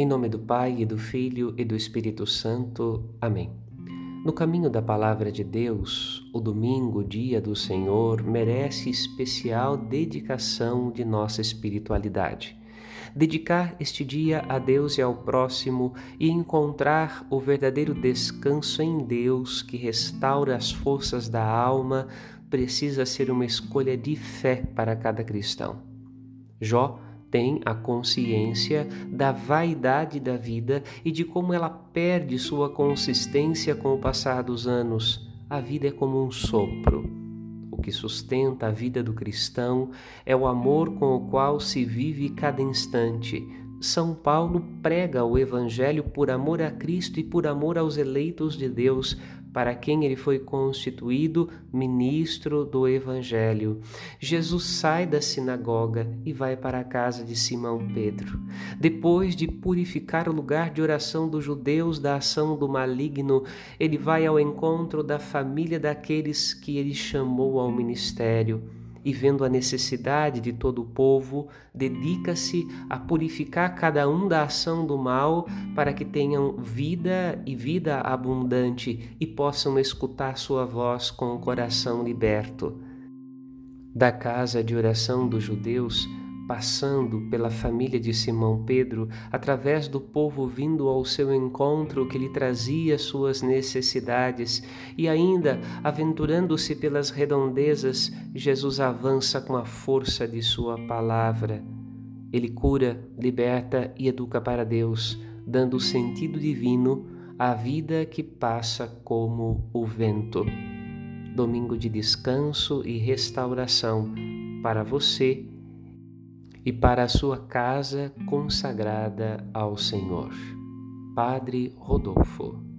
Em nome do Pai, e do Filho, e do Espírito Santo. Amém. No caminho da Palavra de Deus, o domingo, dia do Senhor, merece especial dedicação de nossa espiritualidade. Dedicar este dia a Deus e ao próximo e encontrar o verdadeiro descanso em Deus que restaura as forças da alma precisa ser uma escolha de fé para cada cristão. Jó tem a consciência da vaidade da vida e de como ela perde sua consistência com o passar dos anos. A vida é como um sopro. O que sustenta a vida do cristão é o amor com o qual se vive cada instante. São Paulo prega o Evangelho por amor a Cristo e por amor aos eleitos de Deus, para quem ele foi constituído ministro do Evangelho. Jesus sai da sinagoga e vai para a casa de Simão Pedro. Depois de purificar o lugar de oração dos judeus da ação do maligno, ele vai ao encontro da família daqueles que ele chamou ao ministério. E vendo a necessidade de todo o povo, dedica-se a purificar cada um da ação do mal para que tenham vida e vida abundante e possam escutar sua voz com o coração liberto. Da casa de oração dos judeus, passando pela família de Simão Pedro, através do povo vindo ao seu encontro que lhe trazia suas necessidades, e ainda, aventurando-se pelas redondezas, Jesus avança com a força de sua palavra. Ele cura, liberta e educa para Deus, dando sentido divino à vida que passa como o vento. Domingo de descanso e restauração para você e para a sua casa consagrada ao Senhor. Padre Rodolfo.